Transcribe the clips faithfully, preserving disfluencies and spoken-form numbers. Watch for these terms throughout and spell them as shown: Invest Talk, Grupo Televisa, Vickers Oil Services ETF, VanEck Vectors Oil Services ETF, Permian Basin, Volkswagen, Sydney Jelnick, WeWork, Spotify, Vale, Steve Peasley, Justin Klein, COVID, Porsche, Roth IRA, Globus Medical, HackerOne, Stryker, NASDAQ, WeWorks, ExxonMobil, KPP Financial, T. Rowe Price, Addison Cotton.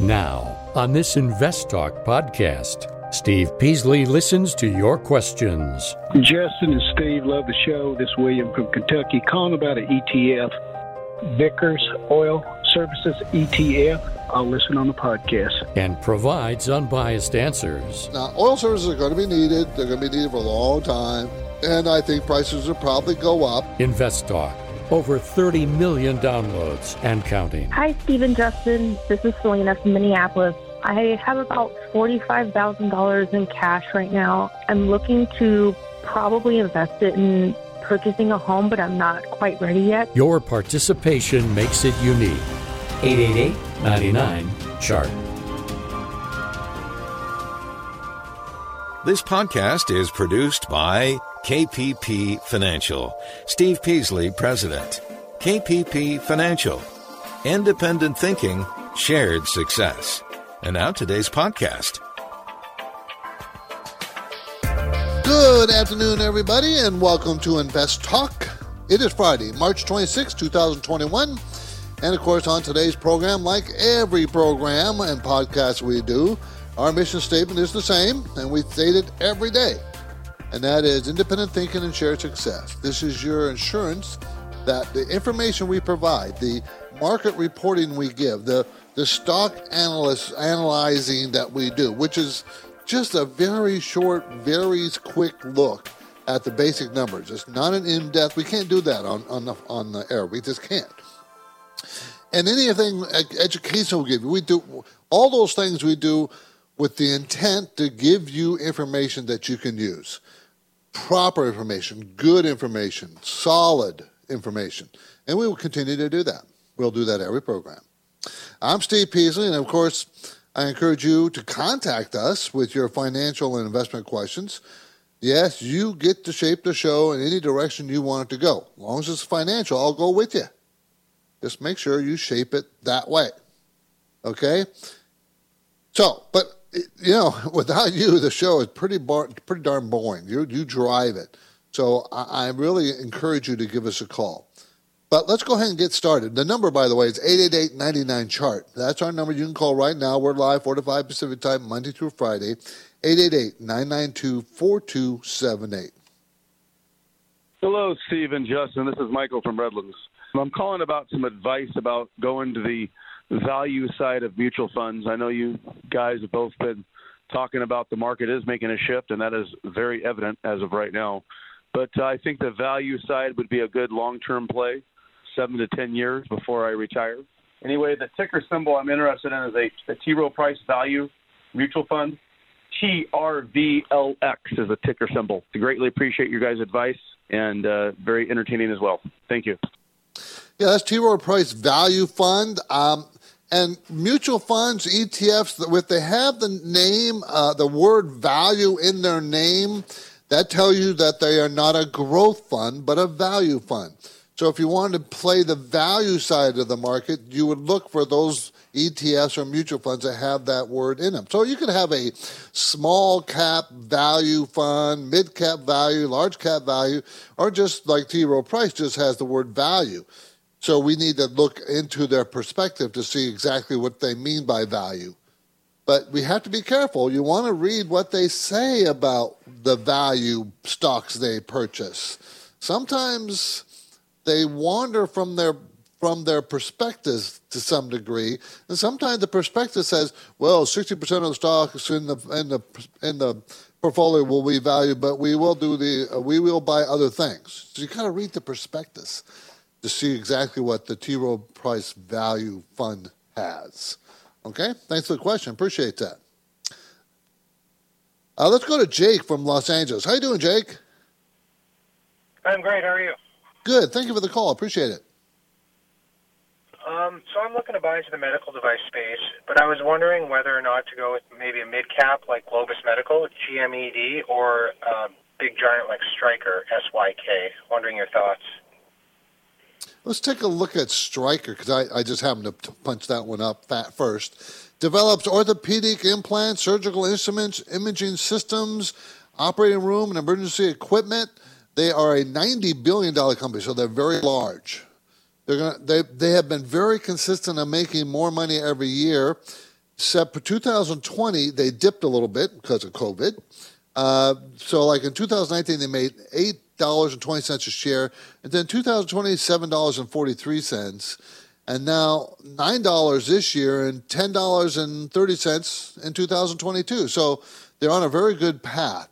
Now, on this Invest Talk podcast, Steve Peasley listens to your questions. Justin and Steve, love the show. This is William from Kentucky calling about an E T F, Vickers Oil Services E T F. I'll listen on the podcast. And provides unbiased answers. Now, oil services are going to be needed. They're going to be needed for a long time. And I think prices will probably go up. Invest Talk. Over thirty million downloads and counting. Hi, Steve and Justin. This is Selena from Minneapolis. I have about forty-five thousand dollars in cash right now. I'm looking to probably invest it in purchasing a home, but I'm not quite ready yet. Your participation makes it unique. eight eight eight, nine nine, C H A R T. This podcast is produced by K P P Financial. Steve Peasley, President. K P P Financial. Independent thinking, shared success. And now today's podcast. Good afternoon, everybody, and welcome to Invest Talk. It is Friday, March twenty-sixth, twenty twenty-one. And, of course, on today's program, like every program and podcast we do, our mission statement is the same, and we state it every day. And that is independent thinking and shared success. This is your insurance that the information we provide, the market reporting we give, the, the stock analysts analyzing that we do, which is just a very short, very quick look at the basic numbers. It's not an in-depth. We can't do that on, on, the, on the air. We just can't. And anything educational we give you, we do all those things we do with the intent to give you information that you can use. Proper information, good information, solid information. And we will continue to do that. We'll do that every program. I'm Steve Peasley, and of course, I encourage you to contact us with your financial and investment questions. Yes, you get to shape the show in any direction you want it to go. As long as it's financial, I'll go with you. Just make sure you shape it that way, okay? So, but, you know, without you, the show is pretty bar- pretty darn boring. You you drive it. So I, I really encourage you to give us a call. But let's go ahead and get started. The number, by the way, is eight eight eight, nine nine, C H A R T. That's our number you can call right now. We're live four to five Pacific time, Monday through Friday, eight eight eight, nine nine two, four two seven eight. Hello, Steve and Justin. This is Michael from Redlands. I'm calling about some advice about going to the value side of mutual funds. I know you guys have both been talking about the market is making a shift, and that is very evident as of right now. But uh, I think the value side would be a good long-term play, seven to ten years before I retire. Anyway, the ticker symbol I'm interested in is a, a T. Rowe Price Value Mutual Fund. T R V L X is a ticker symbol. I greatly appreciate your guys' advice, and uh, very entertaining as well. Thank you. Yeah, that's T. Rowe Price Value Fund. Um, and mutual funds, E T Fs, if they have the name, uh, the word value in their name, that tells you that they are not a growth fund, but a value fund. So if you wanted to play the value side of the market, you would look for those E T Fs or mutual funds that have that word in them. So you could have a small cap value fund, mid cap value, large cap value, or just like T. Rowe Price just has the word value. So we need to look into their perspective to see exactly what they mean by value. But we have to be careful. You want to read what they say about the value stocks they purchase. Sometimes they wander from their from their perspectives to some degree. And sometimes the perspective says, well, sixty percent of the stocks in the in the in the portfolio will be value, but we will do the uh, we will buy other things. So you got to read the prospectus to see exactly what the T. Rowe Price Value Fund has. Okay? Thanks for the question. Appreciate that. Uh, let's go to Jake from Los Angeles. How you doing, Jake? I'm great. How are you? Good. Thank you for the call. Appreciate it. Um, so I'm looking to buy into the medical device space, but I was wondering whether or not to go with maybe a mid-cap like Globus Medical, G M E D, or a big giant like Stryker, S Y K. Wondering your thoughts. Let's take a look at Stryker, because I, I just happened to punch that one up fat first. Develops orthopedic implants, surgical instruments, imaging systems, operating room, and emergency equipment. They are a ninety billion dollars company, so they're very large. They're gonna, they, they have been very consistent in making more money every year. Except for two thousand twenty, they dipped a little bit because of COVID. Uh, so like in two thousand nineteen, they made eight dollars and twenty cents a share. And then two thousand twenty, seven dollars and forty-three cents. And now nine dollars this year and ten dollars and thirty cents in two thousand twenty-two. So they're on a very good path.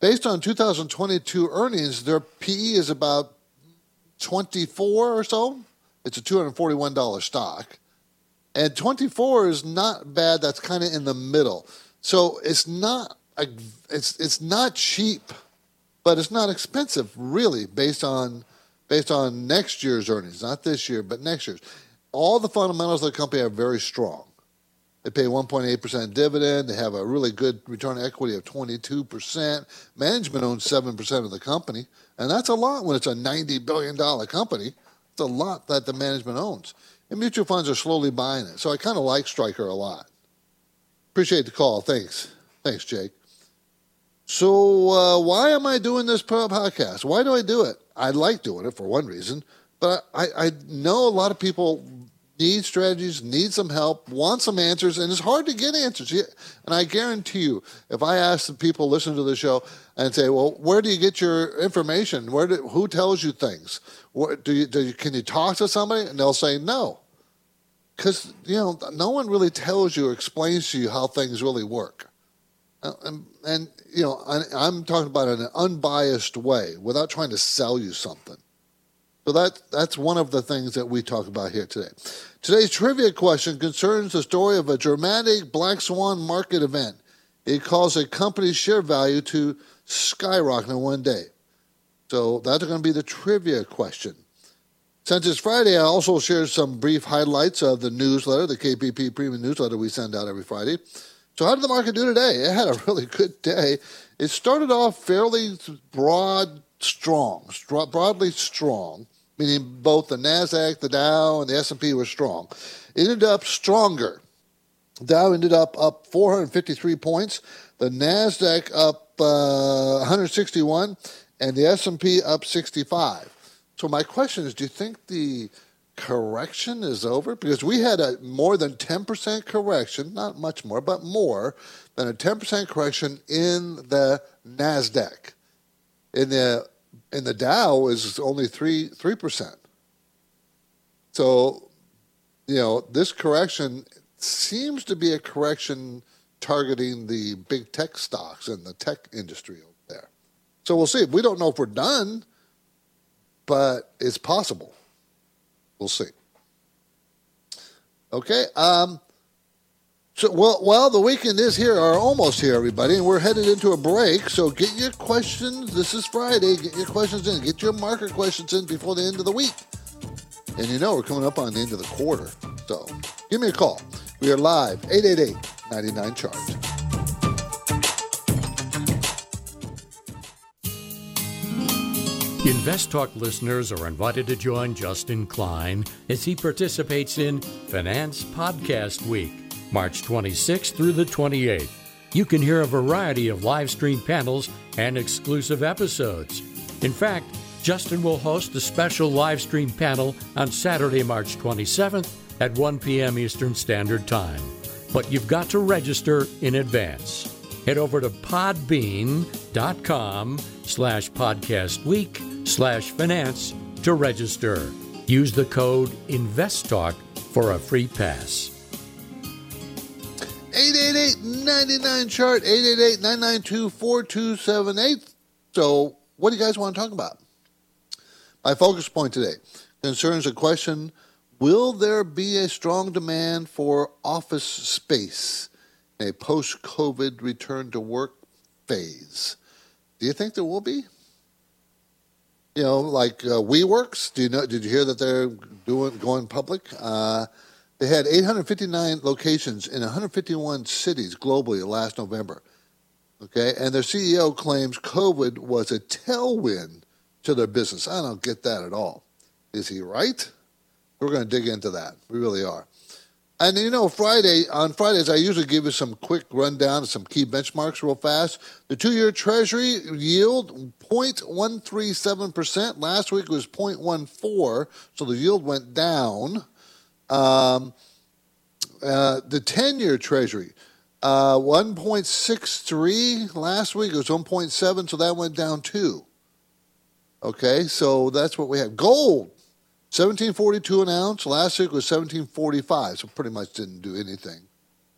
Based on two thousand twenty-two earnings, their P E is about twenty-four or so. It's a two hundred forty-one dollars stock. And twenty-four is not bad. That's kind of in the middle. So it's not a, it's it's not cheap, but it's not expensive, really, based on based on next year's earnings, not this year, but next year's. All the fundamentals of the company are very strong. They pay one point eight percent dividend. They have a really good return on equity of twenty-two percent. Management owns seven percent of the company, and that's a lot when it's a ninety billion dollars company. It's a lot that the management owns. And mutual funds are slowly buying it. So I kind of like Stryker a lot. Appreciate the call. Thanks. Thanks, Jake. So uh, why am I doing this podcast? Why do I do it? I like doing it for one reason. But I, I know a lot of people need strategies, need some help, want some answers, and it's hard to get answers. And I guarantee you, if I ask the people listening to the show and say, well, where do you get your information? Where do, who tells you things? Where, do you, do you, can you talk to somebody? And they'll say no. Because, you know, no one really tells you or explains to you how things really work. And, and you know, I, I'm talking about in an unbiased way without trying to sell you something. So that, that's one of the things that we talk about here today. Today's trivia question concerns the story of a dramatic black swan market event. It caused a company's share value to skyrocket in one day. So that's going to be the trivia question. Since it's Friday, I also shared some brief highlights of the newsletter, the K P P Premium newsletter we send out every Friday. So how did the market do today? It had a really good day. It started off fairly broad, strong, st- broadly strong. Meaning both the NASDAQ, the Dow, and the S and P were strong. It ended up stronger. Dow ended up up four hundred fifty-three points, the NASDAQ up uh, one hundred sixty-one, and the S and P up sixty-five. So my question is, do you think the correction is over? Because we had a more than ten percent correction, not much more, but more than a ten percent correction in the NASDAQ. In the And the Dow is only three three percent. So, you know, this correction seems to be a correction targeting the big tech stocks and the tech industry over there. So we'll see. We don't know if we're done, but it's possible. We'll see. Okay. Um, so well, well, the weekend is here, or almost here, everybody, and we're headed into a break. So get your questions. This is Friday. Get your questions in. Get your market questions in before the end of the week. And you know we're coming up on the end of the quarter. So give me a call. We are live, eight eight eight, nine nine, C H A R T. Invest Talk listeners are invited to join Justin Klein as he participates in Finance Podcast Week, March twenty-sixth through the twenty-eighth. You can hear a variety of live stream panels and exclusive episodes. In fact, Justin will host a special live stream panel on Saturday, March twenty-seventh at one p.m. Eastern Standard Time. But you've got to register in advance. Head over to podbean.com slash podcast week slash finance to register. Use the code InvestTalk for a free pass. eight eight eight, nine nine, C H A R T, eight eight eight, nine nine two, four two seven eight. So what do you guys want to talk about? My focus point today concerns the question, will there be a strong demand for office space in a post-COVID return to work phase? Do you think there will be? You know, like uh, WeWorks, do you know, did you hear that they're doing going public? Uh They had eight hundred fifty-nine locations in one hundred fifty-one cities globally last November, okay? And their C E O claims COVID was a tailwind to their business. I don't get that at all. Is he right? We're going to dig into that. We really are. And, you know, Friday on Fridays, I usually give you some quick rundown of some key benchmarks real fast. The two-year Treasury yield, zero point one three seven percent. Last week it was zero point one four, so the yield went down. Um, Uh, the ten-year Treasury, uh, one point six three last week. It was one point seven, so that went down two. Okay, so that's what we have. Gold, seventeen forty-two an ounce. Last week was seventeen forty-five, so pretty much didn't do anything.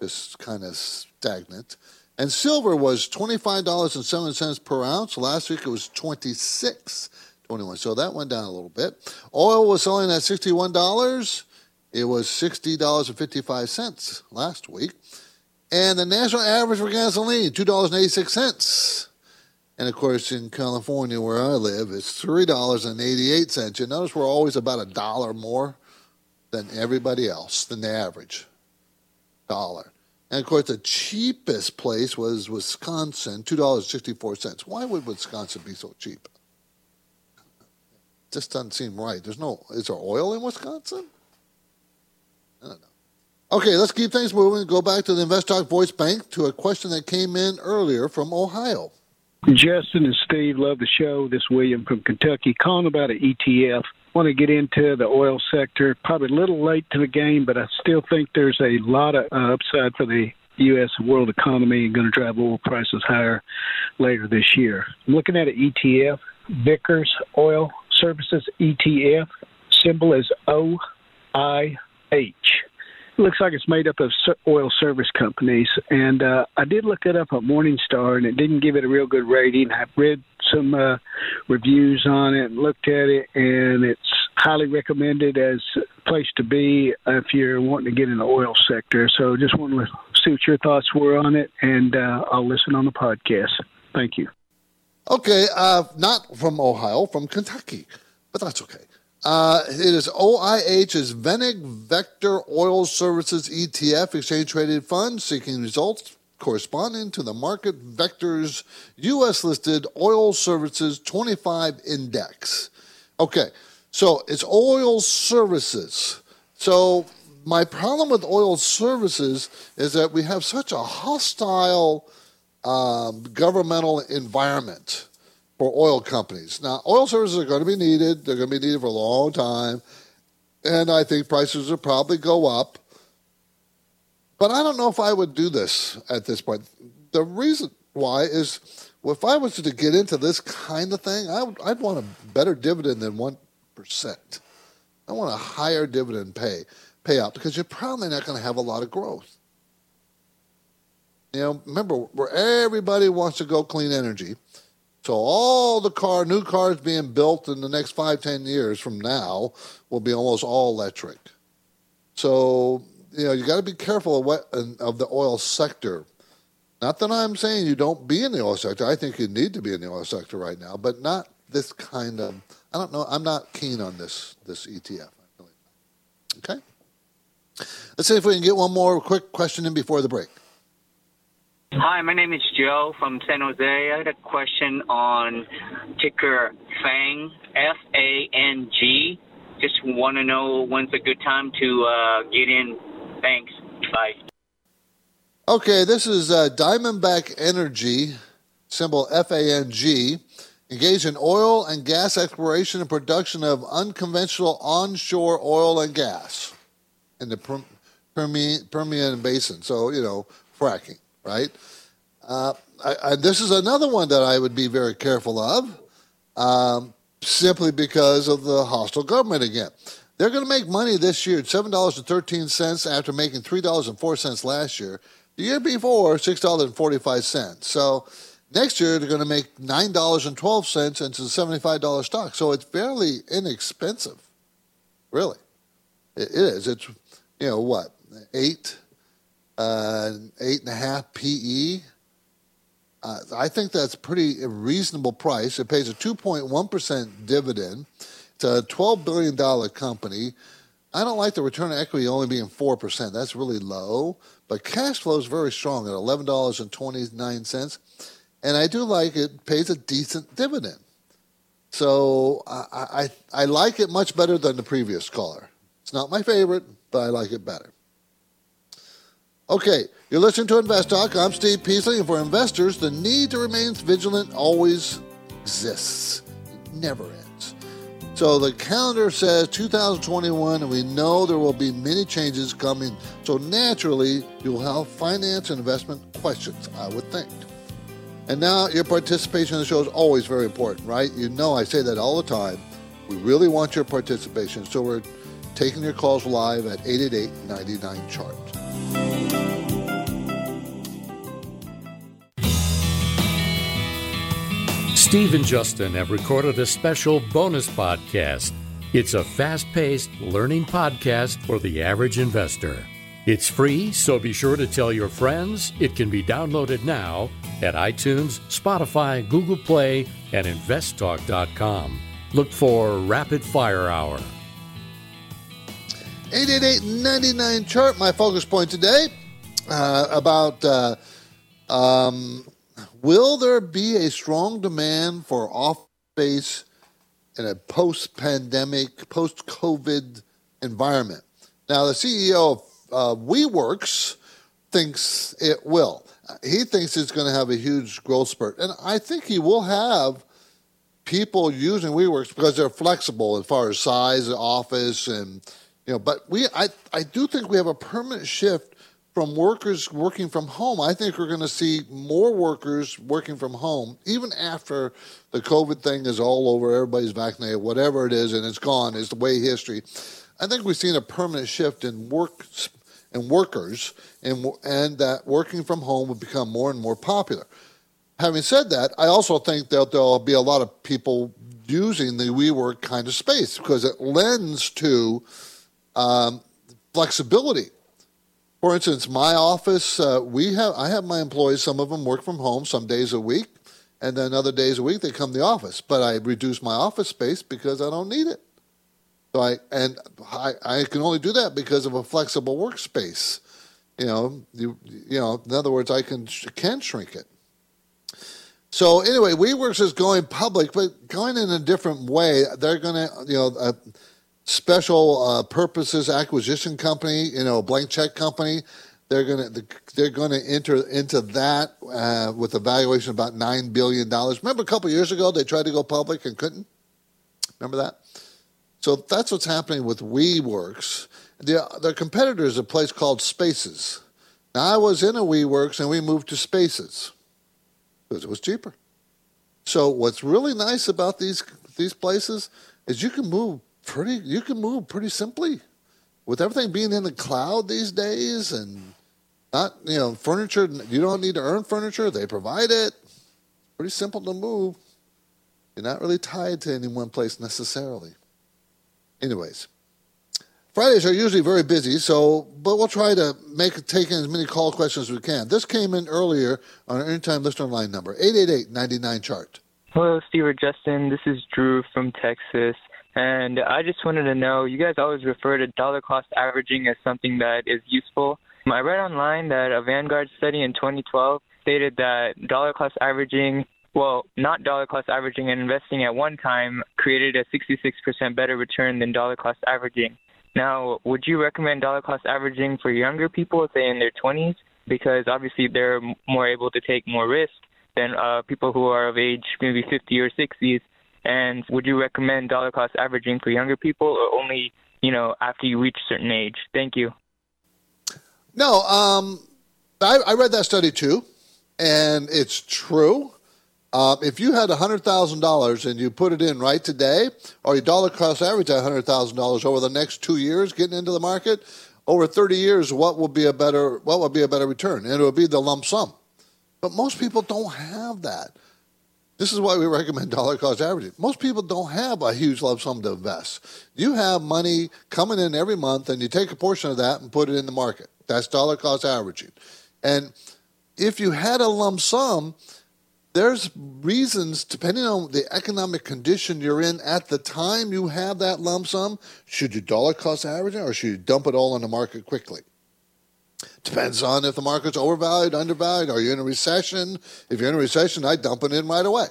Just kind of stagnant. And silver was twenty-five dollars and seven cents per ounce. Last week it was twenty-six twenty-one, so that went down a little bit. Oil was selling at sixty-one dollars. It was sixty dollars and fifty-five cents last week. And the national average for gasoline, two dollars and eighty-six cents. And, of course, in California, where I live, it's three dollars and eighty-eight cents. You notice we're always about a dollar more than everybody else, than the average dollar. And, of course, the cheapest place was Wisconsin, two dollars and sixty-four cents. Why would Wisconsin be so cheap? It just doesn't seem right. There's no, is there oil in Wisconsin? I don't know. Okay, let's keep things moving. Go back to the Invest Talk Voice Bank to a question that came in earlier from Ohio. Justin and Steve, love the show. This is William from Kentucky, calling about an E T F. Want to get into the oil sector. Probably a little late to the game, but I still think there's a lot of uh, upside for the U S and world economy and going to drive oil prices higher later this year. I'm looking at an E T F, Vickers Oil Services E T F, symbol is O I H. It looks like it's made up of oil service companies, and uh, I did look it up at Morningstar, and it didn't give it a real good rating. I've read some uh, reviews on it and looked at it, and it's highly recommended as a place to be if you're wanting to get in the oil sector. So just wanted to see what your thoughts were on it, and uh, I'll listen on the podcast. Thank you. Okay, uh, not from Ohio, from Kentucky, but that's okay. Uh, it is O I H, is VanEck Vectors Oil Services E T F, exchange-traded fund, seeking results corresponding to the Market Vectors U S-listed Oil Services twenty-five Index. Okay, so it's oil services. So my problem with oil services is that we have such a hostile um, governmental environment for oil companies. Now, oil services are going to be needed. They're going to be needed for a long time. And I think prices will probably go up. But I don't know if I would do this at this point. The reason why is, well, if I was to get into this kind of thing, I would, I'd want a better dividend than one percent. I want a higher dividend pay payout because you're probably not going to have a lot of growth. You know, remember, where everybody wants to go clean energy, so all the car, new cars being built in the next five, ten years from now will be almost all electric. So, you know, you got to be careful of, what, of the oil sector. Not that I'm saying you don't be in the oil sector. I think you need to be in the oil sector right now, but not this kind of, I don't know, I'm not keen on this this E T F. Okay? Let's see if we can get one more quick question in before the break. Hi, my name is Joe from San Jose. I had a question on ticker FANG, F A N G. Just want to know when's a good time to uh, get in. Thanks. Bye. Okay, this is uh, Diamondback Energy, symbol F A N G, engaged in oil and gas exploration and production of unconventional onshore oil and gas in the Perm- Permian, Permian Basin. So, you know, fracking. Right? Uh, I, I, this is another one that I would be very careful of, um, simply because of the hostile government again. They're going to make money this year at seven dollars and thirteen cents after making three dollars and four cents last year. The year before, six dollars and forty-five cents. So next year, they're going to make nine dollars and twelve cents, and it's a seventy-five dollars stock. So it's fairly inexpensive, really. It is. It's, you know, what, eight Uh, eight and a half P E. Uh, I think that's pretty a reasonable price. It pays a two point one percent dividend. It's a twelve billion dollars company. I don't like the return on equity only being four percent. That's really low. But cash flow is very strong at eleven dollars and twenty-nine cents. And I do like it. It pays a decent dividend. So I, I I like it much better than the previous caller. It's not my favorite, but I like it better. Okay, you're listening to Invest Talk. I'm Steve Peasley, and for investors, the need to remain vigilant always exists. It never ends. So the calendar says two thousand twenty-one, and we know there will be many changes coming. So naturally, you'll have finance and investment questions, I would think. And now your participation in the show is always very important, right? You know I say that all the time. We really want your participation. So we're taking your calls live at eight eight eight, nine nine, chart. Steve and Justin have recorded a special bonus podcast. It's a fast-paced learning podcast for the average investor. It's free, so be sure to tell your friends. It can be downloaded now at iTunes, Spotify, Google Play, and invest talk dot com. Look for Rapid Fire Hour. eight eight eight, nine nine, chart, my focus point today uh, about... Uh, um, Will there be a strong demand for office space in a post-pandemic, post-COVID environment? Now, the C E O of uh, WeWorks thinks it will. He thinks it's going to have a huge growth spurt. And I think he will have people using WeWorks because they're flexible as far as size, office, and, you know, but we, I, I do think we have a permanent shift from workers working from home. I think we're going to see more workers working from home, even after the COVID thing is all over, everybody's vaccinated, whatever it is, and it's gone. It's the way history. I think we've seen a permanent shift in work and workers, and, and that working from home will become more and more popular. Having said that, I also think that there'll be a lot of people using the WeWork kind of space because it lends to um, flexibility. For instance, my office, uh, we have I have my employees, some of them work from home some days a week, and then other days a week they come to the office. But I reduce my office space because I don't need it. So I and I, I can only do that because of a flexible workspace. You know, you, you know. In other words, I can can shrink it. So anyway, WeWorks is going public, but going in a different way. They're going to, you know. Uh, Special uh, purposes acquisition company, you know, blank check company. They're gonna they're gonna enter into that uh, with a valuation of about nine billion dollars. Remember, a couple of years ago they tried to go public and couldn't. Remember that? So that's what's happening with WeWorks. The, their competitor is a place called Spaces. Now I was in a WeWorks and we moved to Spaces because it was cheaper. So what's really nice about these these places is you can move. Pretty, you can move pretty simply, with everything being in the cloud these days, and not you know furniture. You don't need to earn furniture; they provide it. It's pretty simple to move. You're not really tied to any one place necessarily. Anyways, Fridays are usually very busy, so but we'll try to make take in as many call questions as we can. This came in earlier on our Anytime Listener Line number eight eight eight, nine nine, chart. Hello, Steve or Justin. This is Drew from Texas. And I just wanted to know, you guys always refer to dollar cost averaging as something that is useful. I read online that a Vanguard study in twenty twelve stated that dollar cost averaging, well, not dollar cost averaging and investing at one time created a sixty-six percent better return than dollar cost averaging. Now, would you recommend dollar cost averaging for younger people, say in their twenties? Because obviously they're more able to take more risk than uh, people who are of age maybe fifty or sixties. And would you recommend dollar cost averaging for younger people or only, you know, after you reach a certain age? Thank you. No, um, I, I read that study too, and it's true. Uh, if you had one hundred thousand dollars and you put it in right today, or you dollar cost average at one hundred thousand dollars over the next two years getting into the market, over thirty years, what will be a better what will be a better return? And it will be the lump sum. But most people don't have that. This is why we recommend dollar cost averaging. Most people don't have a huge lump sum to invest. You have money coming in every month, and you take a portion of that and put it in the market. That's dollar cost averaging. And if you had a lump sum, there's reasons, depending on the economic condition you're in at the time you have that lump sum, should you dollar cost averaging or should you dump it all in the market quickly? Depends on if the market's overvalued, undervalued. Are you in a recession? If you're in a recession, I dump it in right away.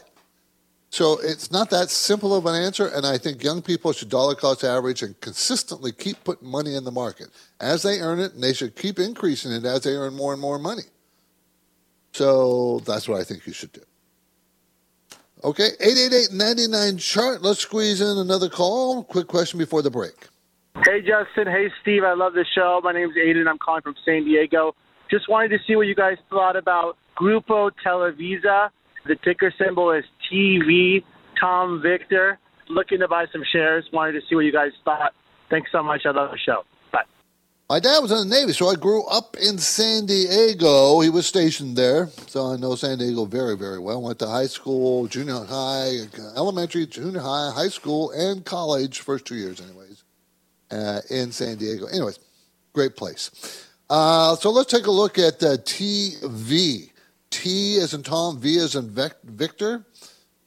So it's not that simple of an answer, and I think young people should dollar cost average and consistently keep putting money in the market as they earn it, and they should keep increasing it as they earn more and more money. So that's what I think you should do. Okay, eight eight eight, nine nine, C H A R T. Let's squeeze in another call. Quick question before the break. Hey, Justin. Hey, Steve. I love the show. My name is Aiden. I'm calling from San Diego. Just wanted to see what you guys thought about Grupo Televisa. The ticker symbol is T V, Tom Victor. Looking to buy some shares. Wanted to see what you guys thought. Thanks so much. I love the show. Bye. My dad was in the Navy, so I grew up in San Diego. He was stationed there, so I know San Diego very, very well. Went to high school, junior high, elementary, junior high, high school, and college, first two years anyways, uh, in San Diego. Anyways, great place. Uh, so let's take a look at uh, T V. T as in Tom, V as in Vec- Victor.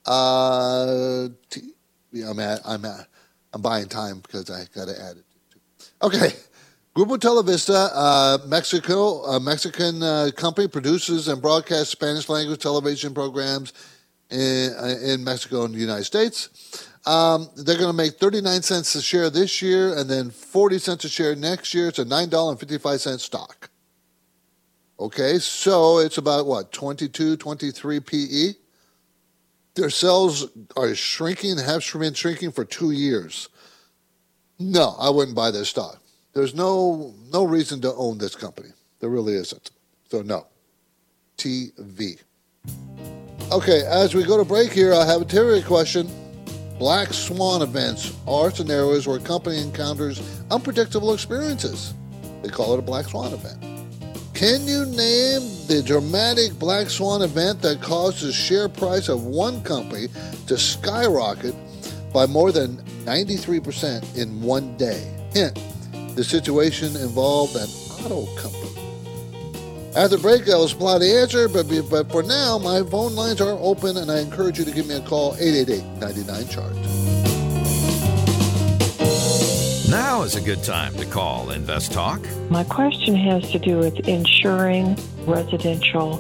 Uh, T- yeah, I'm at, I'm at, I'm buying time because I got to add it. Okay, Grupo Televisa, uh, Mexico, a Mexican uh, company, produces and broadcasts Spanish language television programs in, in Mexico and the United States. Um, they're going to make thirty-nine cents a share this year and then forty cents a share next year. It's a nine dollars and fifty-five cents stock. Okay, so it's about, what, twenty-two, twenty-three P E? Their sales are shrinking, have been shrinking for two years. No, I wouldn't buy this stock. There's no no reason to own this company. There really isn't. So, no. T V. Okay, as we go to break here, I have a trivia question. Black swan events are scenarios where a company encounters unpredictable experiences. They call it a black swan event. Can you name the dramatic black swan event that caused the share price of one company to skyrocket by more than ninety-three percent in one day? Hint, the situation involved an auto company. After the break, I will supply the answer, but, but for now, my phone lines are open, and I encourage you to give me a call, eight eight eight, nine nine, C H A R T. Now is a good time to call Invest Talk. My question has to do with insuring residential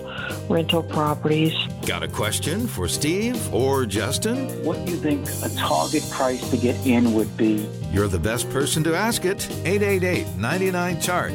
rental properties. Got a question for Steve or Justin? What do you think a target price to get in would be? You're the best person to ask it. eight eight eight, nine nine, C H A R T.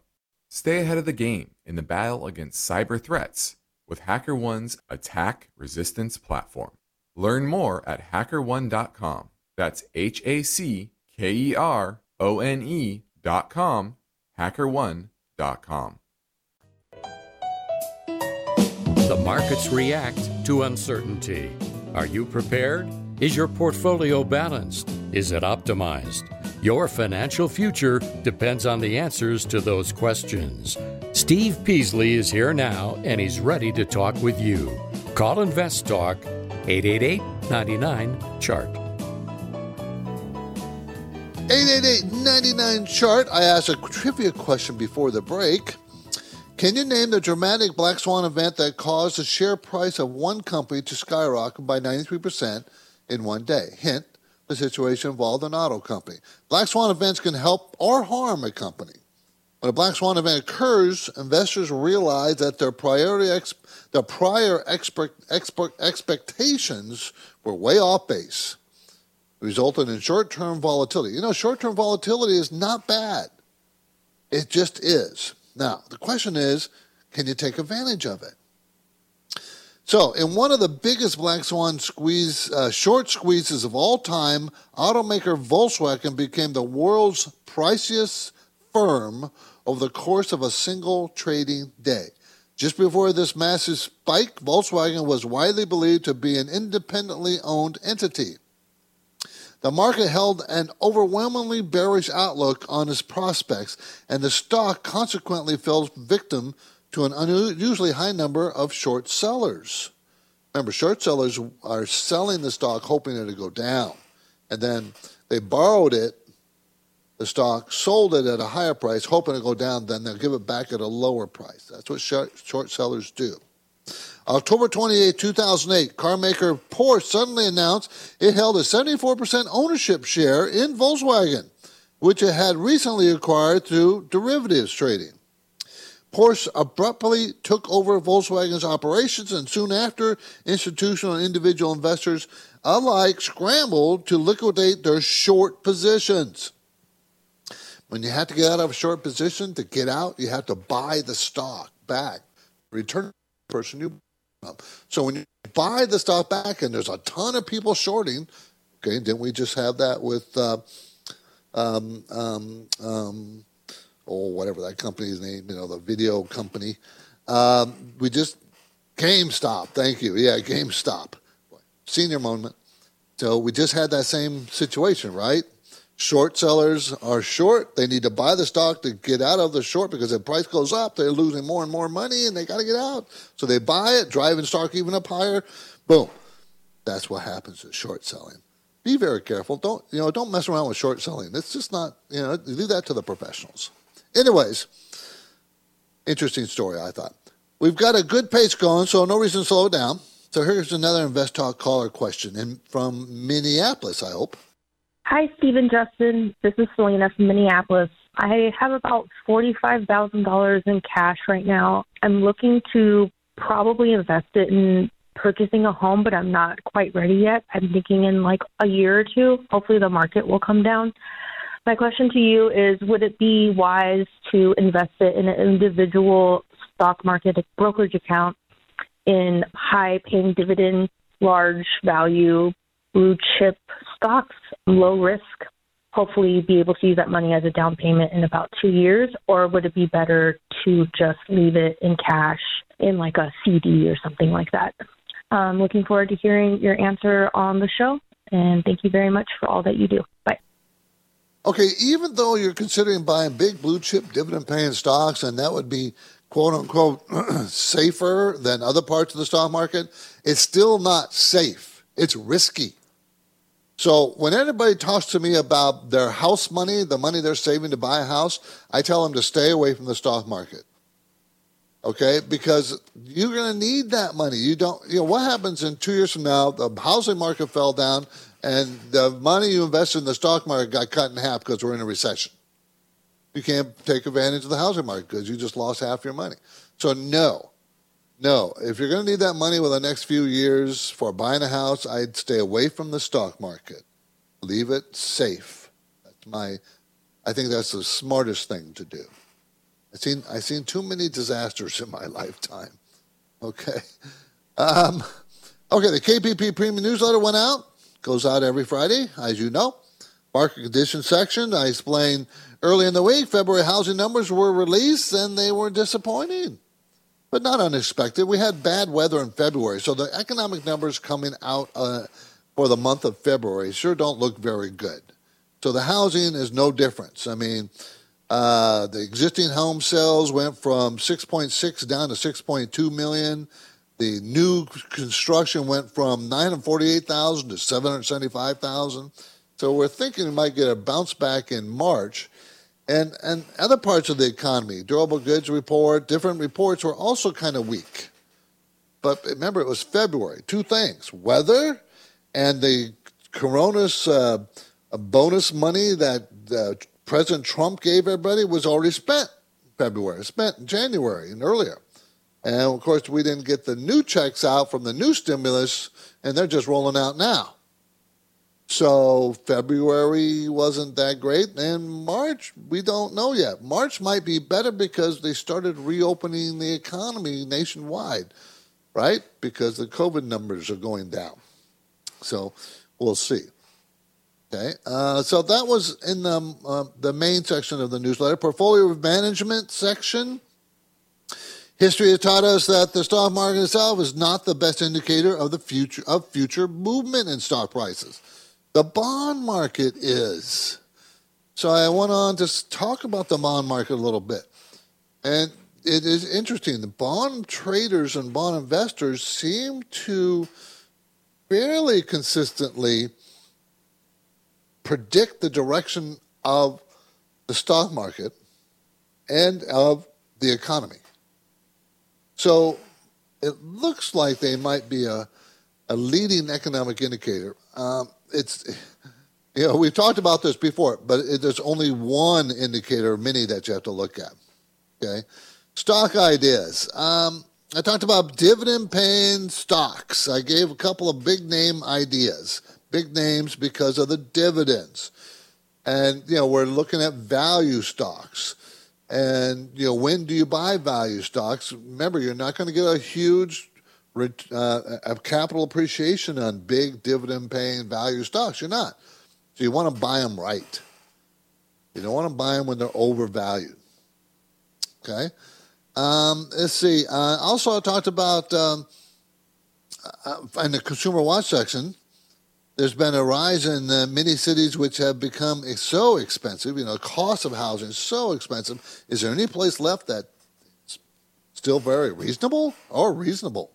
stay ahead of the game in the battle against cyber threats with HackerOne's attack resistance platform. Learn more at HackerOne dot com. That's H A C K E R O N E dot com, HackerOne dot com. The markets react to uncertainty. Are you prepared? Is your portfolio balanced? Is it optimized? Your financial future depends on the answers to those questions. Steve Peasley is here now, and he's ready to talk with you. Call Invest Talk, eight eight eight, nine nine, C H A R T. eight eight eight, nine nine, C H A R T. I asked a trivia question before the break. Can you name the dramatic black swan event that caused the share price of one company to skyrocket by ninety-three percent in one day? Hint, the situation involved an auto company. Black swan events can help or harm a company. When a black swan event occurs, investors realize that their, priority ex- their prior expert, expert expectations were way off base, resulting in short-term volatility. You know, short-term volatility is not bad. It just is. Now, the question is, can you take advantage of it? So, in one of the biggest black swan squeeze, uh, short squeezes of all time, automaker Volkswagen became the world's priciest firm over the course of a single trading day. Just before this massive spike, Volkswagen was widely believed to be an independently owned entity. The market held an overwhelmingly bearish outlook on its prospects, and the stock consequently fell victim to an unusually high number of short sellers. Remember, short sellers are selling the stock hoping it'll go down, and then they borrowed it, the stock, sold it at a higher price, hoping it'll go down, then they'll give it back at a lower price. That's what short sellers do. October twenty-eighth, two thousand eight, car maker Porsche suddenly announced it held a seventy-four percent ownership share in Volkswagen, which it had recently acquired through derivatives trading. Porsche abruptly took over Volkswagen's operations, and soon after, institutional and individual investors alike scrambled to liquidate their short positions. When you have to get out of a short position, to get out, you have to buy the stock back, return to the person you bought. So when you buy the stock back, and there's a ton of people shorting, okay, didn't we just have that with uh, um, um, um, oh, whatever that company's name, you know, the video company. Um, we just, GameStop, thank you. Yeah, GameStop. Senior moment. So we just had that same situation, right? Short sellers are short. They need to buy the stock to get out of the short because the price goes up. They're losing more and more money, and they got to get out. So they buy it, driving stock even up higher. Boom. That's what happens with short selling. Be very careful. Don't, you know, don't mess around with short selling. It's just not, you know, leave that to the professionals. Anyways, interesting story, I thought. We've got a good pace going, so no reason to slow down. So here's another Invest Talk caller question, and from Minneapolis, I hope. Hi, Steve and Justin. This is Selena from Minneapolis. I have about forty-five thousand dollars in cash right now. I'm looking to probably invest it in purchasing a home, but I'm not quite ready yet. I'm thinking in like a year or two, hopefully the market will come down. My question to you is, would it be wise to invest it in an individual stock market brokerage account in high-paying dividend, large value, blue-chip stocks, low risk, hopefully be able to use that money as a down payment in about two years, or would it be better to just leave it in cash in like a C D or something like that? I'm looking forward to hearing your answer on the show, and thank you very much for all that you do. Bye. Okay, even though you're considering buying big blue-chip dividend-paying stocks, and that would be, quote-unquote, safer than other parts of the stock market, it's still not safe. It's risky. So when anybody talks to me about their house money, the money they're saving to buy a house, I tell them to stay away from the stock market, okay, because you're going to need that money. You don't, you know, what happens in two years from now, the housing market fell down, and the money you invested in the stock market got cut in half because we're in a recession. You can't take advantage of the housing market because you just lost half your money. So no, no. If you're going to need that money within the next few years for buying a house, I'd stay away from the stock market. Leave it safe. That's my, I think that's the smartest thing to do. I've seen, I've seen too many disasters in my lifetime. Okay. Um, okay, the K P P Premium Newsletter went out. Goes out every Friday, as you know. Market conditions section, I explained early in the week, February housing numbers were released, and they were disappointing, but not unexpected. We had bad weather in February, so the economic numbers coming out uh, for the month of February sure don't look very good. So the housing is no difference. I mean, uh, the existing home sales went from six point six down to six point two million. The new construction went from nine hundred forty-eight thousand to seven hundred seventy-five thousand. So we're thinking we might get a bounce back in March. And and other parts of the economy, durable goods report, different reports were also kind of weak. But remember, it was February. Two things, weather and the corona's uh, bonus money that uh, President Trump gave everybody was already spent in February, spent in January and earlier. And, of course, we didn't get the new checks out from the new stimulus, and they're just rolling out now. So February wasn't that great, and March, we don't know yet. March might be better because they started reopening the economy nationwide, right? Because the COVID numbers are going down. So we'll see. Okay, uh, so that was in the, uh, the main section of the newsletter. Portfolio management section. History has taught us that the stock market itself is not the best indicator of the future of future movement in stock prices. The bond market is. So I went on to talk about the bond market a little bit. And it is interesting. The bond traders and bond investors seem to fairly consistently predict the direction of the stock market and of the economy. So it looks like they might be a, a leading economic indicator. Um, It's, you know, we've talked about this before, but it, there's only one indicator, many, that you have to look at. Okay, stock ideas. Um, I talked about dividend-paying stocks. I gave a couple of big name ideas, big names because of the dividends, and you know we're looking at value stocks. And you know when do you buy value stocks? Remember, you're not going to get a huge Uh, of capital appreciation on big dividend-paying value stocks. You're not. So you want to buy them right. You don't want to buy them when they're overvalued. Okay? Um, let's see. Uh, also, I talked about, um, in the Consumer Watch section, there's been a rise in uh, many cities which have become so expensive. You know, the cost of housing is so expensive. Is there any place left that's still very reasonable or reasonable?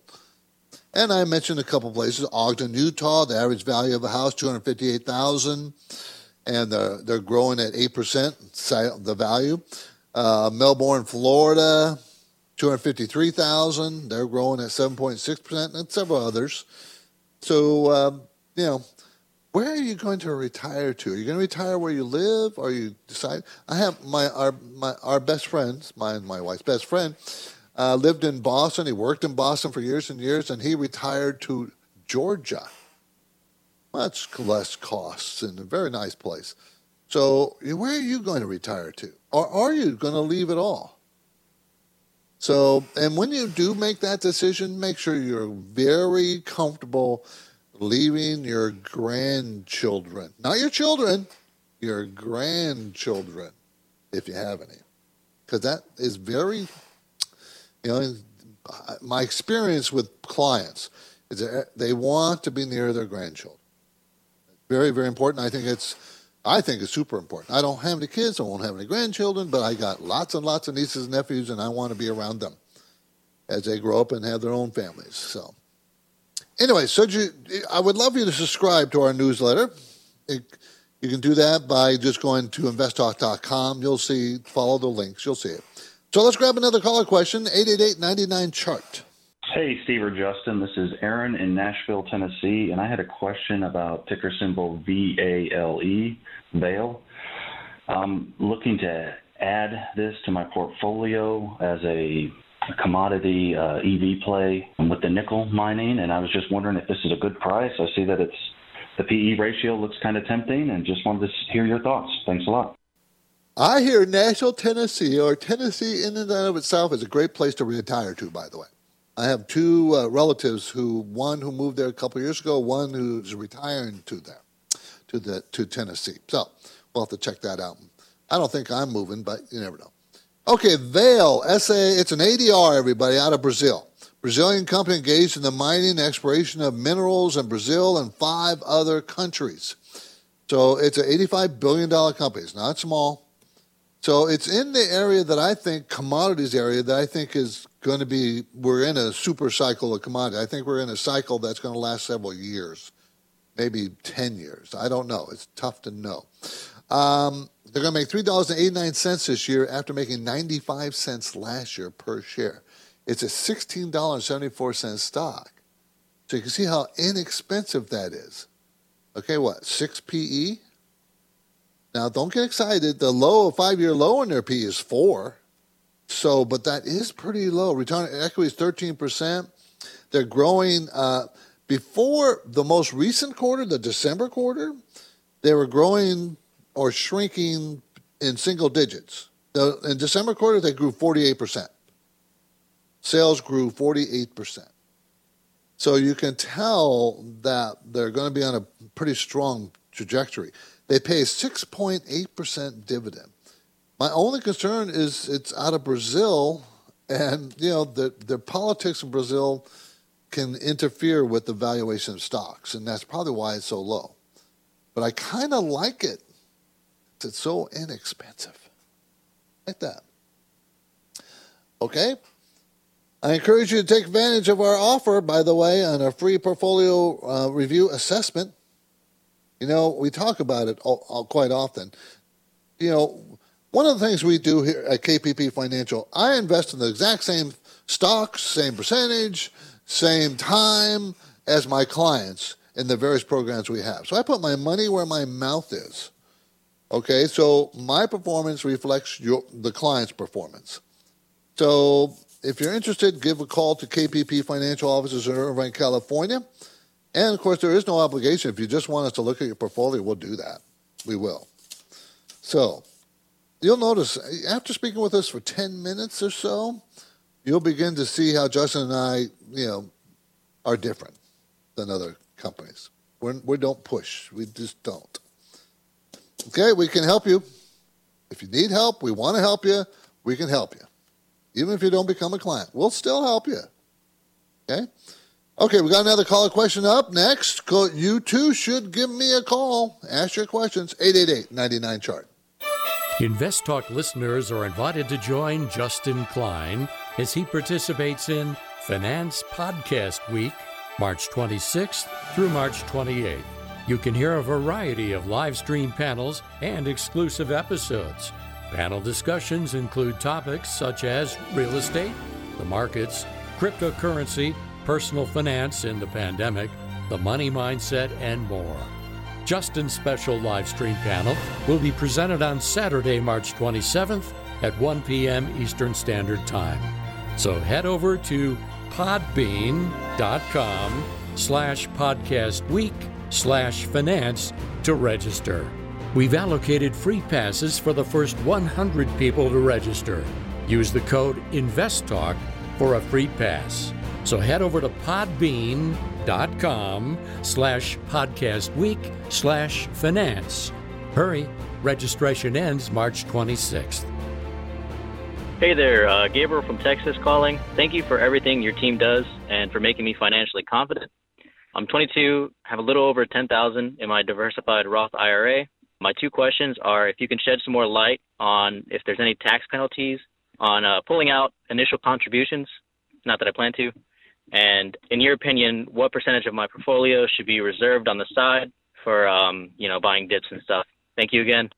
And I mentioned a couple places, Ogden, Utah, the average value of a house, two hundred fifty-eight thousand dollars, and they're, they're growing at eight percent, the value. Uh, Melbourne, Florida, two hundred fifty-three thousand dollars, they're growing at seven point six percent, and several others. So, um, you know, where are you going to retire to? Are you going to retire where you live, or you decide? I have my our, my, our best friends, mine and my wife's best friend, Uh, lived in Boston. He worked in Boston for years and years, and he retired to Georgia. Much less costs and a very nice place. So where are you going to retire to? Or are you going to leave it all? So, and when you do make that decision, make sure you're very comfortable leaving your grandchildren. Not your children, your grandchildren, if you have any. Because that is very... You know, my experience with clients is that they want to be near their grandchildren. Very, very important. I think it's, I think it's super important. I don't have any kids. I won't have any grandchildren, but I got lots and lots of nieces and nephews, and I want to be around them as they grow up and have their own families. So, anyway, so you, I would love you to subscribe to our newsletter. It, you can do that by just going to invest talk dot com. You'll see, follow the links. You'll see it. So let's grab another caller question, eight eight eight, nine nine, chart. Hey, Steve or Justin. This is Aaron in Nashville, Tennessee, and I had a question about ticker symbol V A L E, Vale. I'm looking to add this to my portfolio as a commodity uh, E V play with the nickel mining, and I was just wondering if this is a good price. I see that it's the P E ratio looks kind of tempting, and just wanted to hear your thoughts. Thanks a lot. I hear Nashville, Tennessee, or Tennessee in and of itself is a great place to retire to, by the way. I have two uh, relatives who, one who moved there a couple of years ago, one who's retiring to them, to the to Tennessee. So we'll have to check that out. I don't think I'm moving, but you never know. Okay, Vale, S A, it's an A D R, everybody, out of Brazil. Brazilian company engaged in the mining and exploration of minerals in Brazil and five other countries. So it's an eighty-five billion dollars company. It's not small. So it's in the area that I think, commodities area, that I think is going to be, we're in a super cycle of commodities. I think we're in a cycle that's going to last several years, maybe ten years. I don't know. It's tough to know. Um, they're going to make three dollars and eighty-nine cents this year after making ninety-five cents last year per share. It's a sixteen dollars and seventy-four cents stock. So you can see how inexpensive that is. Okay, what, six P E? Now, don't get excited. The low, five-year low in their P E is four. So, but that is pretty low. Return on equity is thirteen percent. They're growing. Uh, before the most recent quarter, the December quarter, they were growing or shrinking in single digits. The, in December quarter, they grew forty-eight percent. Sales grew forty-eight percent. So you can tell that they're going to be on a pretty strong trajectory. They pay a six point eight percent dividend. My only concern is it's out of Brazil, and you know the, the politics in Brazil can interfere with the valuation of stocks, and that's probably why it's so low. But I kind of like it. It's so inexpensive. Like that. Okay. I encourage you to take advantage of our offer, by the way, on our free portfolio uh, review assessment. You know, we talk about it all, all, quite often. You know, one of the things we do here at K P P Financial, I invest in the exact same stocks, same percentage, same time as my clients in the various programs we have. So I put my money where my mouth is. Okay, so my performance reflects your, the client's performance. So if you're interested, give a call to K P P Financial offices in Irvine, California. And, of course, there is no obligation. If you just want us to look at your portfolio, we'll do that. We will. So you'll notice after speaking with us for ten minutes or so, you'll begin to see how Justin and I, you know, are different than other companies. We're, we don't push. We just don't. Okay, we can help you. If you need help, we want to help you, we can help you. Even if you don't become a client, we'll still help you. Okay? Okay, we got another caller question up next. You too should give me a call. Ask your questions. eight eight eight, nine nine, chart. Invest Talk listeners are invited to join Justin Klein as he participates in Finance Podcast Week, March twenty-sixth through March twenty-eighth. You can hear a variety of live stream panels and exclusive episodes. Panel discussions include topics such as real estate, the markets, cryptocurrency, personal finance in the pandemic, the money mindset, and more. Justin's special live stream panel will be presented on Saturday, March twenty-seventh at one p.m. Eastern Standard Time. So head over to podbean.com slash podcast week slash finance to register. We've allocated free passes for the first one hundred people to register. Use the code InvestTalk for a free pass. So head over to podbean.com slash podcast week slash finance. Hurry, registration ends March twenty-sixth. Hey there, uh, Gabriel from Texas calling. Thank you for everything your team does and for making me financially confident. I'm twenty-two, have a little over ten thousand dollars in my diversified Roth I R A. My two questions are if you can shed some more light on if there's any tax penalties on uh, pulling out initial contributions, not that I plan to, and in your opinion, what percentage of my portfolio should be reserved on the side for, um, you know, buying dips and stuff. Thank you again.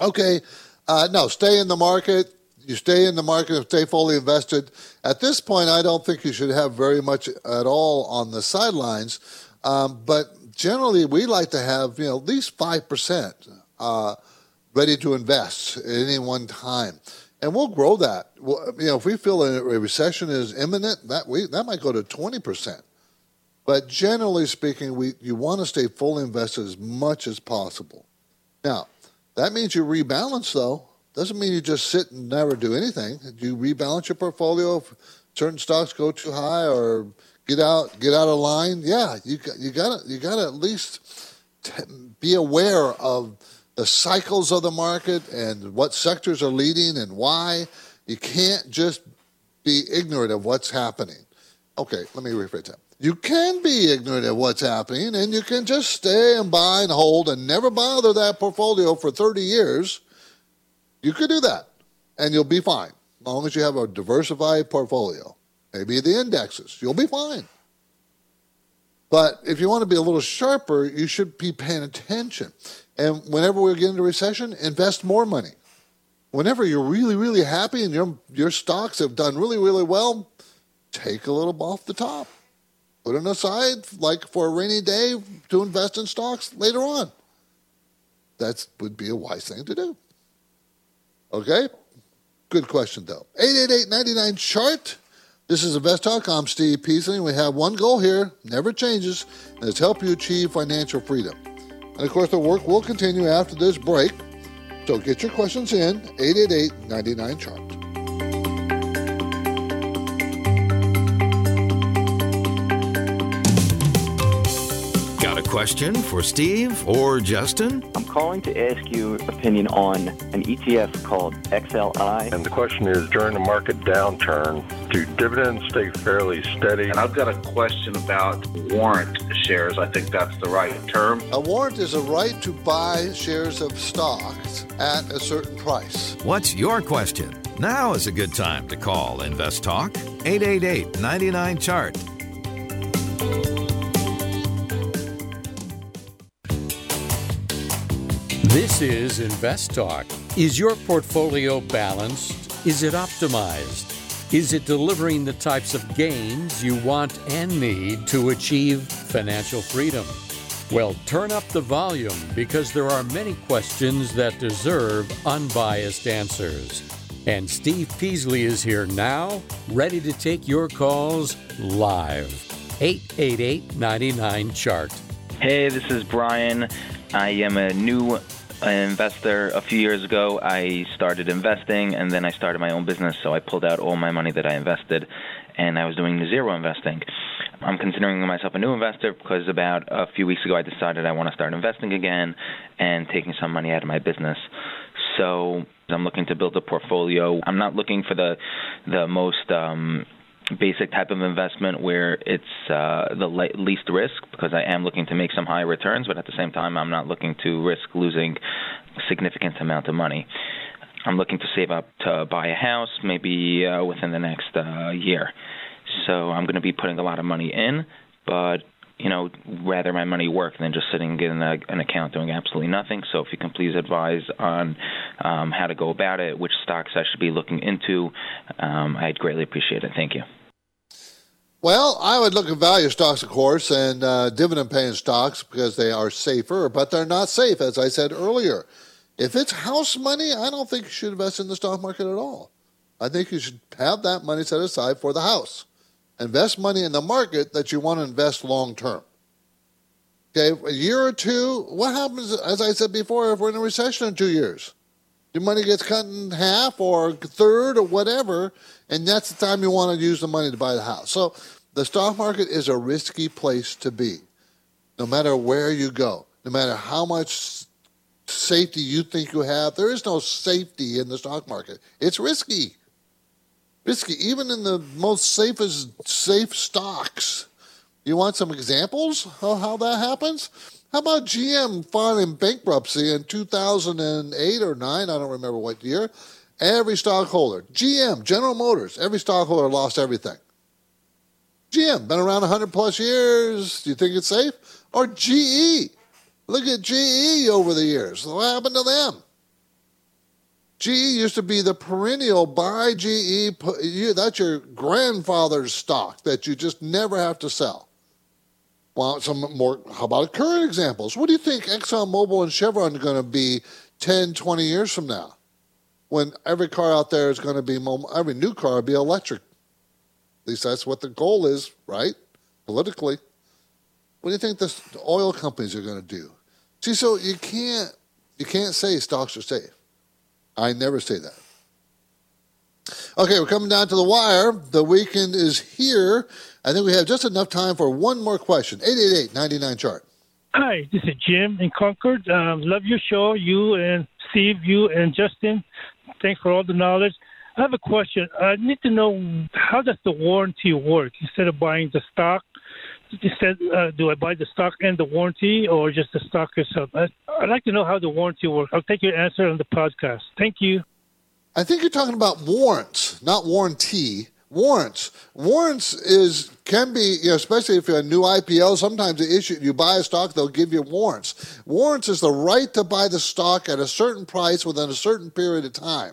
Okay. Uh, no, stay in the market. You stay in the market and stay fully invested. At this point, I don't think you should have very much at all on the sidelines, um, but generally, we like to have, you know, at least five percent uh, ready to invest at any one time. And we'll grow that. We'll, you know, if we feel a recession is imminent, that we that might go to twenty percent. But generally speaking, we you want to stay fully invested as much as possible. Now, that means you rebalance, though. Doesn't mean you just sit and never do anything. You rebalance your portfolio, certain stocks go too high or get out get out of line, yeah, you you got to you got to at least t- be aware of the cycles of the market and what sectors are leading and why. You can't just be ignorant of what's happening. Okay, let me rephrase that. You can be ignorant of what's happening, and you can just stay and buy and hold and never bother that portfolio for thirty years. You could do that, and you'll be fine, as long as you have a diversified portfolio. Maybe the indexes. You'll be fine. But if you want to be a little sharper, you should be paying attention. And whenever we get into recession, invest more money. Whenever you're really, really happy and your your stocks have done really, really well, take a little off the top. Put it aside, like for a rainy day, to invest in stocks later on. That would be a wise thing to do. Okay? Good question, though. eight eight eight, nine nine, C H A R T. This is Invest Talk. I'm Steve Peasley, and we have one goal here, never changes, and it's help you achieve financial freedom. And, of course, the work will continue after this break. So get your questions in, eight eight eight, nine nine, C H A R T. Got a question for Steve or Justin? I'm calling to ask you opinion on an E T F called X L I. And the question is, during the market downturn, do dividends stay fairly steady? And I've got a question about warrant shares. I think that's the right term. A warrant is a right to buy shares of stocks at a certain price. What's your question? Now is a good time to call Invest Talk. eight eight eight, nine nine, C H A R T. This is Invest Talk. Is your portfolio balanced? Is it optimized? Is it delivering the types of gains you want and need to achieve financial freedom? Well, turn up the volume because there are many questions that deserve unbiased answers. And Steve Peasley is here now, ready to take your calls live. eight eight eight, nine nine, C H A R T. Hey, this is Brian. I am a new investor. A few years ago, I started investing, and then I started my own business, so I pulled out all my money that I invested, and I was doing zero investing. I'm considering myself a new investor because about a few weeks ago, I decided I want to start investing again and taking some money out of my business. So I'm looking to build a portfolio. I'm not looking for the the most um, basic type of investment where it's uh, the le- least risk, because I am looking to make some high returns, but at the same time, I'm not looking to risk losing a significant amount of money. I'm looking to save up to buy a house maybe uh, within the next uh, year. So I'm going to be putting a lot of money in, but you know, rather my money work than just sitting in a, an account doing absolutely nothing. So if you can please advise on um, how to go about it, which stocks I should be looking into, um, I'd greatly appreciate it. Thank you. Well, I would look at value stocks, of course, and uh, dividend-paying stocks because they are safer, but they're not safe, as I said earlier. If it's house money, I don't think you should invest in the stock market at all. I think you should have that money set aside for the house. Invest money in the market that you want to invest long-term. Okay, a year or two, what happens, as I said before, if we're in a recession in two years? Your money gets cut in half or a third or whatever, and that's the time you want to use the money to buy the house. So the stock market is a risky place to be, no matter where you go, no matter how much safety you think you have. There is no safety in the stock market. It's risky. Risky, even in the most safest safe stocks. You want some examples of how that happens? How about G M filing bankruptcy in two thousand eight or nine? I don't remember what year. Every stockholder, G M, General Motors, every stockholder lost everything. G M, been around one hundred plus years. Do you think it's safe? Or G E. Look at G E over the years. What happened to them? G E used to be the perennial buy G E. That's your grandfather's stock that you just never have to sell. Well, some more. How about current examples? What do you think ExxonMobil and Chevron are going to be ten, twenty years from now, when every car out there is going to be, every new car will be electric? At least that's what the goal is, right? Politically. What do you think the oil companies are going to do? See, so you can't you can't say stocks are safe. I never say that. Okay, we're coming down to the wire. The weekend is here. I think we have just enough time for one more question. eight eight eight, nine nine, chart. Hi, this is Jim in Concord. Um, love your show, you and Steve, you and Justin. Thanks for all the knowledge. I have a question. I need to know, how does the warranty work? Instead of buying the stock, instead, uh, do I buy the stock and the warranty, or just the stock itself? I, I'd like to know how the warranty works. I'll take your answer on the podcast. Thank you. I think you're talking about warrants, not warranty. Warrants. Warrants is can be, you know, especially if you're a new I P O, sometimes the issue, you buy a stock, they'll give you warrants. Warrants is the right to buy the stock at a certain price within a certain period of time.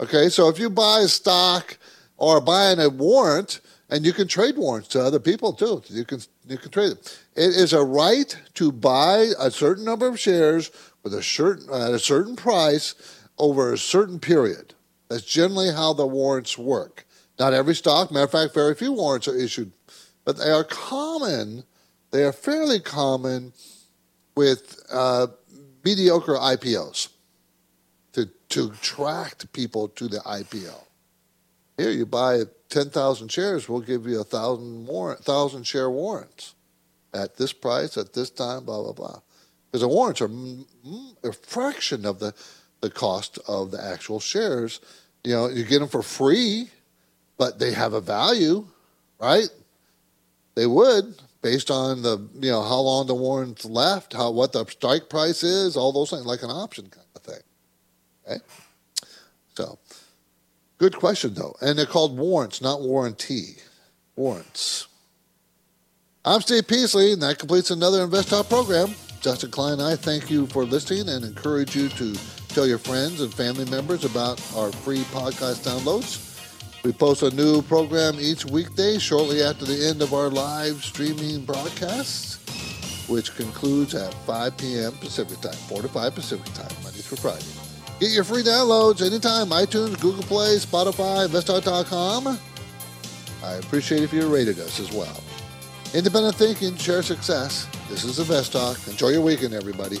Okay, so if you buy a stock or buying a warrant, and you can trade warrants to other people too. You can you can trade them. It is a right to buy a certain number of shares with a certain at a certain price over a certain period. That's generally how the warrants work. Not every stock, matter of fact, very few warrants are issued, but they are common. They are fairly common with uh, mediocre I P Os to to attract people to the I P O. Here, you buy ten thousand shares, we'll give you a thousand warrant, thousand share warrants at this price, at this time, blah blah blah. Because the warrants are a fraction of the the cost of the actual shares. You know, you get them for free. But they have a value, right? They would, based on the, you know, how long the warrants left, how what the strike price is, all those things, like an option kind of thing. Okay? So, good question, though. And they're called warrants, not warranty. Warrants. I'm Steve Peasley, and that completes another Invest Talk program. Justin Klein and I thank you for listening and encourage you to tell your friends and family members about our free podcast downloads. We post a new program each weekday shortly after the end of our live streaming broadcasts, which concludes at five p.m. Pacific time, four to five Pacific time, Monday through Friday. Get your free downloads anytime, iTunes, Google Play, Spotify, Invest Talk dot com. I appreciate if you rated us as well. Independent thinking, share success. This is Invest Talk. Enjoy your weekend, everybody.